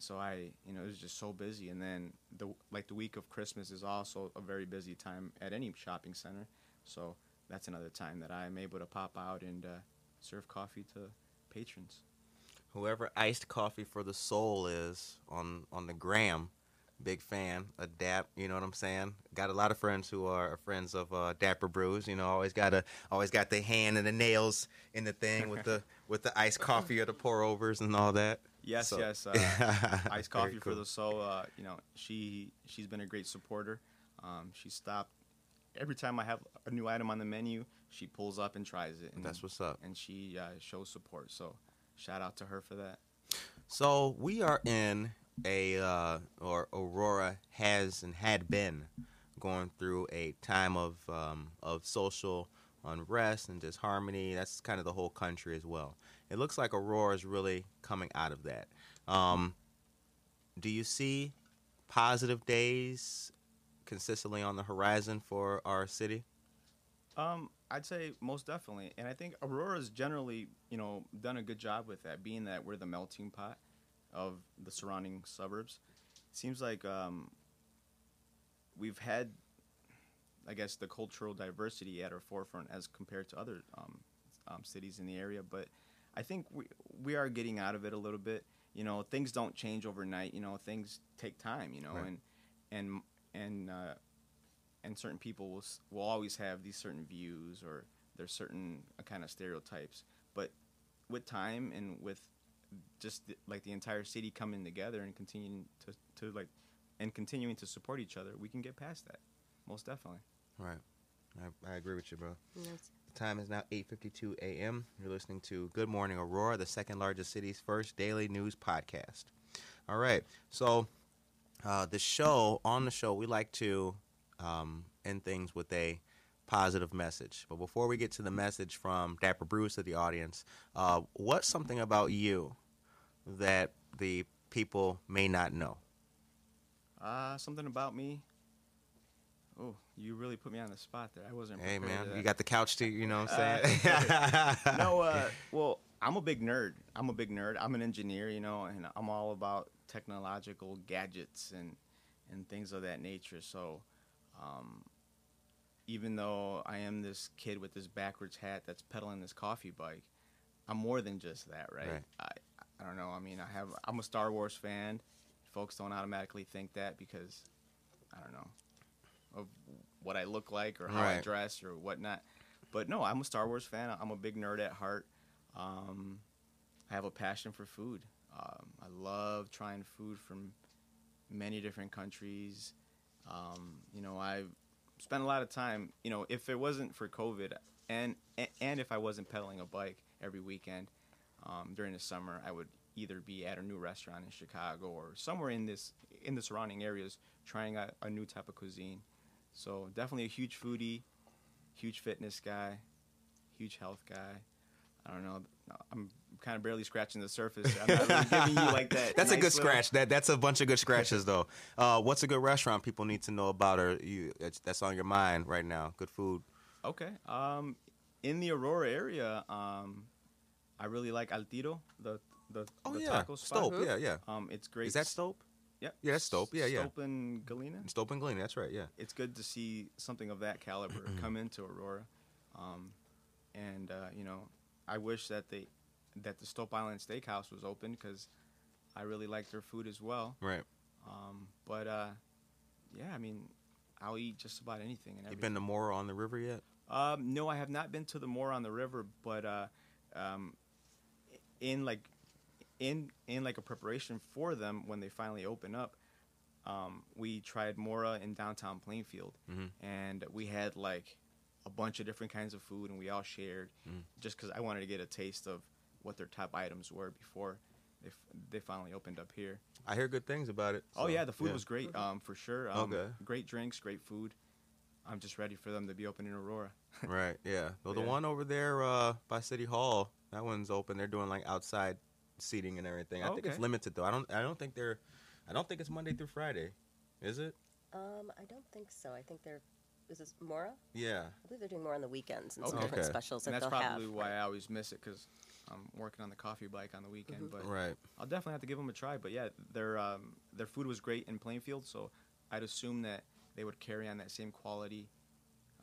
So I, you know, it was just so busy. And then, the like, the week of Christmas is also a very busy time at any shopping center. So that's another time that I'm able to pop out and uh, serve coffee to patrons. Whoever Iced Coffee for the Soul is on, on the gram, big fan, adapt, you know what I'm saying? Got a lot of friends who are friends of uh, Dapper Brews, you know, always got a, always got the hand and the nails in the thing with the with the iced coffee or the pour-overs and all that. Yes, so. yes. Uh, iced coffee cool. for the soul. Uh, you know, she she's been a great supporter. Um, she stopped every time I have a new item on the menu. She pulls up and tries it. And that's what's up. And she uh, shows support. So shout out to her for that. So we are in a uh, or Aurora has and had been going through a time of um, of social unrest and disharmony. That's kind of the whole country as well. It looks like Aurora is really coming out of that. Um, do you see positive days consistently on the horizon for our city? Um, I'd say most definitely. And I think Aurora's generally, you know, done a good job with that, being that we're the melting pot of the surrounding suburbs. It seems like um, we've had, I guess, the cultural diversity at our forefront as compared to other um, um, cities in the area, but I think we we are getting out of it a little bit. You know, things don't change overnight. You know, things take time. You know, right. and and and uh, and certain people will will always have these certain views or there's certain uh, kind of stereotypes. But with time and with just the, like the entire city coming together and continuing to, to like and continuing to support each other, we can get past that. Most definitely. Right. I, I agree with you, bro. Yes. The time is now eight fifty-two a.m. You're listening to Good Morning Aurora, the second largest city's first daily news podcast. All right. So uh, the show, on the show, we like to um, end things with a positive message. But before we get to the message from Dapper Brews to the audience, uh, what's something about you that the people may not know? Uh, something about me? Oh, you really put me on the spot there. I wasn't prepared. Hey, man, you got the couch to, you know what I'm saying? Uh, no, uh, well, I'm a big nerd. I'm a big nerd. I'm an engineer, you know, and I'm all about technological gadgets and, and things of that nature. So um, even though I am this kid with this backwards hat that's pedaling this coffee bike, I'm more than just that, right? right. I, I don't know. I mean, I have, I'm a Star Wars fan. Folks don't automatically think that because, I don't know, of what I look like or how right. I dress or whatnot. But no, I'm a Star Wars fan. I'm a big nerd at heart. Um, I have a passion for food. Um, I love trying food from many different countries. Um, you know, I spent a lot of time, you know, if it wasn't for COVID and and if I wasn't pedaling a bike every weekend um, during the summer, I would either be at a new restaurant in Chicago or somewhere in this in the surrounding areas trying a, a new type of cuisine. So definitely a huge foodie, huge fitness guy, huge health guy. I don't know. I'm kind of barely scratching the surface. I'm not really giving you like that. That's nice a good little... scratch. That that's a bunch of good scratches though. Uh, what's a good restaurant people need to know about, or you that's on your mind right now? Good food. Okay. Um, in the Aurora area, um, I really like Al Tiro, the the, oh, the yeah. taco spot. Stope. Yeah, yeah. Um, it's great. Is that Stope? Yeah. Yeah, that's Stope. Yeah, yeah. Stope and Galena. Stope and Galena. That's right. Yeah. It's good to see something of that caliber come into Aurora, um, and uh, you know. I wish that they, that the Stope Island Steakhouse was open because I really like their food as well. Right. Um, but, uh, yeah, I mean, I'll eat just about anything. And everything. You been to Mora on the River yet? Um, no, I have not been to the Mora on the River, but uh, um, in, like, in, in like a preparation for them when they finally open up, um, we tried Mora in downtown Plainfield, mm-hmm. and we had, like, a bunch of different kinds of food, and we all shared mm. just because I wanted to get a taste of what their top items were before they, f they finally opened up here. I hear good things about it. So. Oh, yeah. The food yeah. was great, um, for sure. Um, okay. Great drinks, great food. I'm just ready for them to be open in Aurora. Right, yeah. Well, the yeah. one over there uh, by City Hall, that one's open. They're doing, like, outside seating and everything. I okay. think it's limited, though. I don't, I don't think they're – I don't think it's Monday through Friday. Is it? Um, I don't think so. I think they're – Is this Mora? Yeah. I believe they're doing more on the weekends and okay. some different okay. specials that and they'll have. That's probably why I always miss it because I'm working on the coffee bike on the weekend. Mm-hmm. But right. I'll definitely have to give them a try. But, yeah, their um, their food was great in Plainfield, so I'd assume that they would carry on that same quality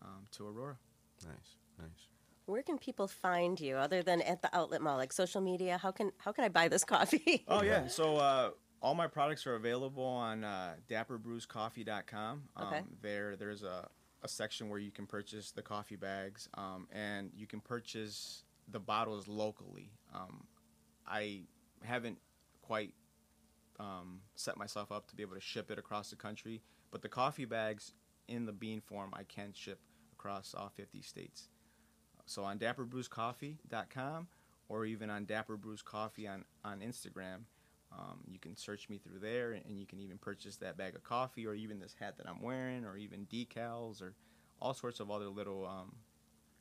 um, to Aurora. Nice, nice. Where can people find you other than at the outlet mall, like social media? How can, how can I buy this coffee? Oh, yeah. So uh, all my products are available on uh, dapper brews coffee dot com. Um, okay. There, there's a... a section where you can purchase the coffee bags, um, and you can purchase the bottles locally. Um, I haven't quite um, set myself up to be able to ship it across the country, but the coffee bags in the bean form I can ship across all fifty states. So on dapper brews coffee dot com or even on dapper brews coffee on, on Instagram, um, you can search me through there, and you can even purchase that bag of coffee or even this hat that I'm wearing or even decals or all sorts of other little um,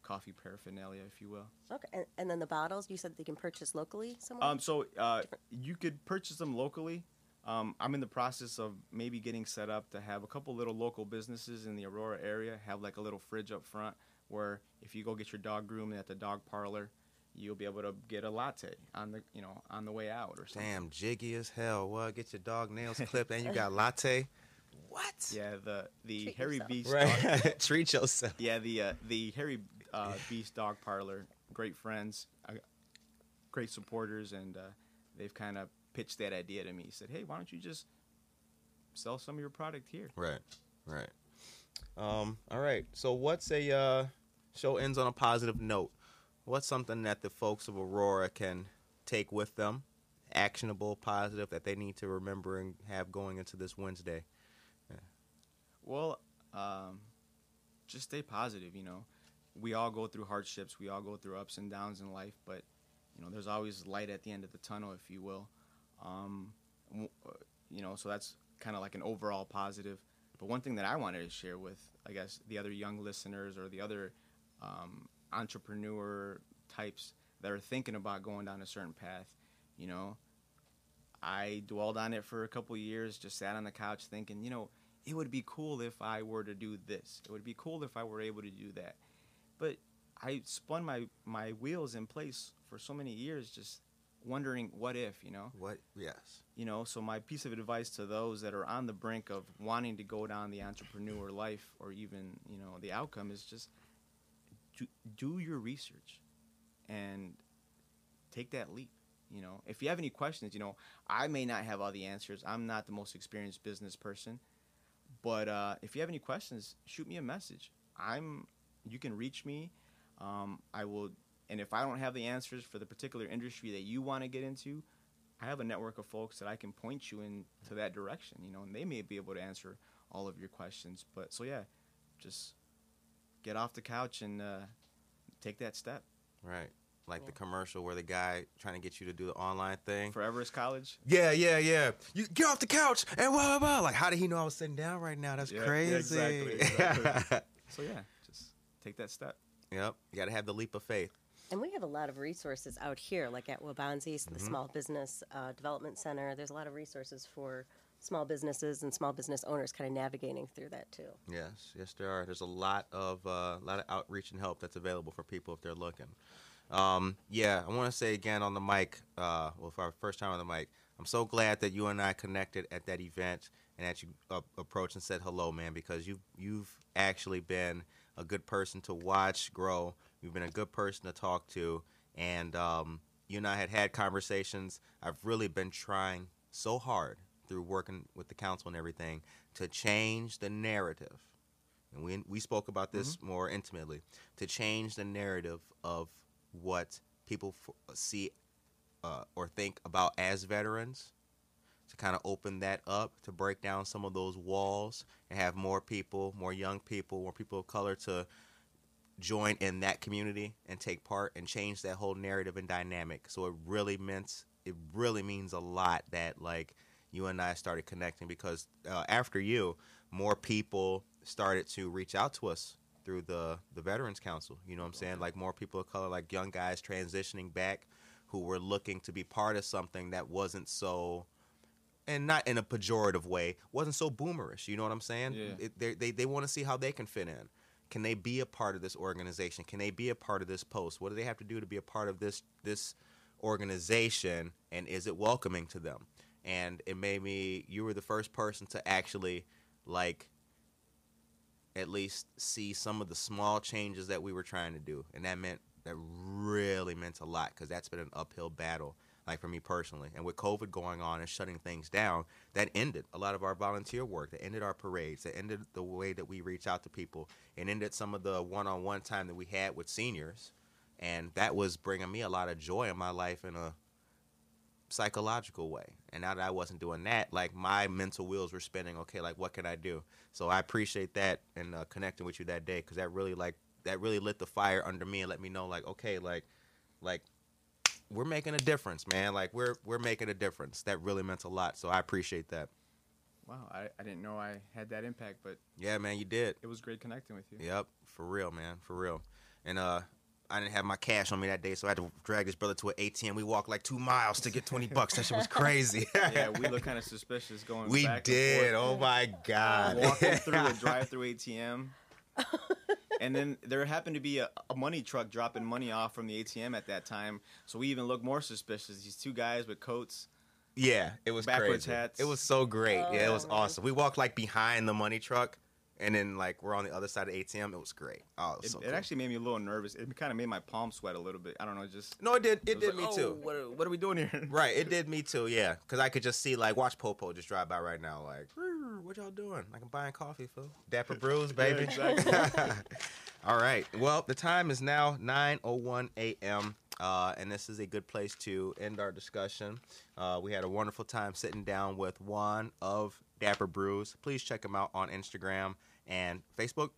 coffee paraphernalia, if you will. Okay. And, and then the bottles, you said they can purchase locally somewhere? Um, so uh, you could purchase them locally. Um, I'm in the process of maybe getting set up to have a couple little local businesses in the Aurora area, have like a little fridge up front where if you go get your dog groomed at the dog parlor, you'll be able to get a latte on the, you know, on the way out or something. Damn, jiggy as hell. Well, get your dog nails clipped and you got latte. What? Yeah, the the treat hairy yourself. Beast. Right. Dog. Treat yourself. Yeah, the uh, the hairy uh, beast dog parlor. Great friends, uh, great supporters, and uh, they've kind of pitched that idea to me. Said, hey, why don't you just sell some of your product here? Right, right. Um. All right. So what's a uh, show ends on a positive note. What's something that the folks of Aurora can take with them, actionable, positive, that they need to remember and have going into this Wednesday? Yeah. Well, um, just stay positive, you know. We all go through hardships. We all go through ups and downs in life, but, you know, there's always light at the end of the tunnel, if you will. Um, you know, so that's kind of like an overall positive. But one thing that I wanted to share with, I guess, the other young listeners or the other um entrepreneur types that are thinking about going down a certain path, you know, I dwelled on it for a couple of years, just sat on the couch thinking, you know, it would be cool if I were to do this. It would be cool if I were able to do that. But I spun my, my wheels in place for so many years, just wondering what if, you know? What, yes. You know, so my piece of advice to those that are on the brink of wanting to go down the entrepreneur life or even, you know, the outcome is just... Do, do your research and take that leap, you know. If you have any questions, you know, I may not have all the answers. I'm not the most experienced business person. But uh, if you have any questions, shoot me a message. I'm, you can reach me. Um, I will, and if I don't have the answers for the particular industry that you want to get into, I have a network of folks that I can point you in to that direction, you know, and they may be able to answer all of your questions. But so, yeah, just get off the couch and uh, take that step. Right. Like yeah. the commercial where the guy trying to get you to do the online thing. Forever is college. Yeah, yeah, yeah. You get off the couch and blah, blah, blah. Like, how did he know I was sitting down right now? That's yeah, crazy. Yeah, exactly. exactly. So, yeah, just take that step. Yep. You got to have the leap of faith. And we have a lot of resources out here, like at Wabansi's, the mm-hmm. Small Business uh, Development Center. There's a lot of resources for small businesses and small business owners kind of navigating through that, too. Yes. Yes, there are. There's a lot of, uh, lot of outreach and help that's available for people if they're looking. Um, yeah, I want to say again on the mic, uh, well, for our first time on the mic, I'm so glad that you and I connected at that event and that you uh, approached and said hello, man, because you've, you've actually been a good person to watch grow. You've been a good person to talk to, and um, you and I had had conversations. I've really been trying so hard through working with the council and everything to change the narrative, and we, we spoke about this mm-hmm. more intimately, to change the narrative of what people f- see uh, or think about as veterans, to kind of open that up, to break down some of those walls and have more people, more young people, more people of color to join in that community and take part and change that whole narrative and dynamic. So it really meant, it really means a lot that like you and I started connecting, because uh, after you, more people started to reach out to us through the, the Veterans Council. You know what I'm saying? Like more people of color, like young guys transitioning back who were looking to be part of something that wasn't so, and not in a pejorative way, wasn't so boomerish. You know what I'm saying? Yeah. It, they they, they want to see how they can fit in. Can they be a part of this organization? Can they be a part of this post? What do they have to do to be a part of this this organization? And is it welcoming to them? And it made me, you were the first person to actually, like, at least see some of the small changes that we were trying to do. And that meant, that really meant a lot, because that's been an uphill battle, like for me personally. And with COVID going on and shutting things down, that ended a lot of our volunteer work, that ended our parades, that ended the way that we reach out to people, and ended some of the one-on-one time that we had with seniors. And that was bringing me a lot of joy in my life in a psychological way. And now that I wasn't doing that, like my mental wheels were spinning, okay, like what can I do? So I appreciate that, and uh, connecting with you that day, because that really like, that really lit the fire under me and let me know like, okay, like, like, we're making a difference, man. Like we're we're making a difference. That really meant a lot. So I appreciate that. Wow, I, I didn't know I had that impact, but yeah, man, you did. It was great connecting with you. Yep, for real, man, for real. And uh, I didn't have my cash on me that day, so I had to drag this brother to an A T M. We walked like two miles to get twenty bucks. That shit was crazy. Yeah, we looked kind of suspicious going. We back did. And forth. Oh my god. Walking through a drive-through A T M. And then there happened to be a, a money truck dropping money off from the A T M at that time. So we even looked more suspicious. These two guys with coats. Yeah, it was backwards crazy. Hats. It was so great. Oh, yeah, it was man. Awesome. We walked like behind the money truck, and then like we're on the other side of the A T M. It was great. Oh, it, was it, so cool. It actually made me a little nervous. It kind of made my palm sweat a little bit. I don't know, just no, it did. It, it did like, me oh, too. What are, what are we doing here? Right, it did me too. Yeah, because I could just see like watch Popo just drive by right now. Like, what y'all doing? Like I'm buying coffee, fool. Dapper Brews, baby. Yeah, exactly. All right. Well, the time is now nine oh one a.m. Uh, and this is a good place to end our discussion. Uh, we had a wonderful time sitting down with Juan of Dapper Brews. Please check him out on Instagram and Facebook.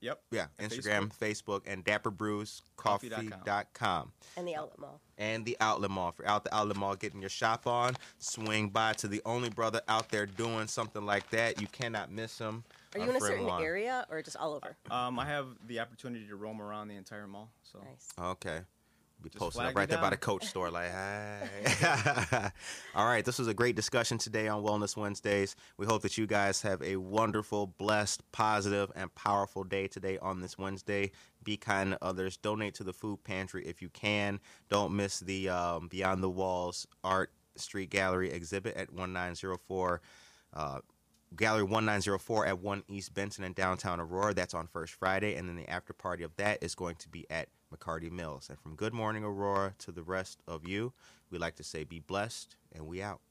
Yep. Yeah, and Instagram, Facebook. Facebook, and dapper brews coffee dot com. And the Outlet Mall. And the Outlet Mall. If you're out the Outlet Mall getting your shop on, swing by to the only brother out there doing something like that. You cannot miss him. Are you in a certain Juan. Area or just all over? Um, I have the opportunity to roam around the entire mall. So. Nice. Okay. Be just posting up right there by the Coach store. Like, hey. All right. This was a great discussion today on Wellness Wednesdays. We hope that you guys have a wonderful, blessed, positive, and powerful day today on this Wednesday. Be kind to others. Donate to the food pantry if you can. Don't miss the um, Beyond the Walls Art Street Gallery exhibit at nineteen oh four. Uh, Gallery nineteen oh four at one East Benson in downtown Aurora. That's on First Friday. And then the after party of that is going to be at McCarty Mills. And from Good Morning Aurora to the rest of you, we like to say be blessed, and we out.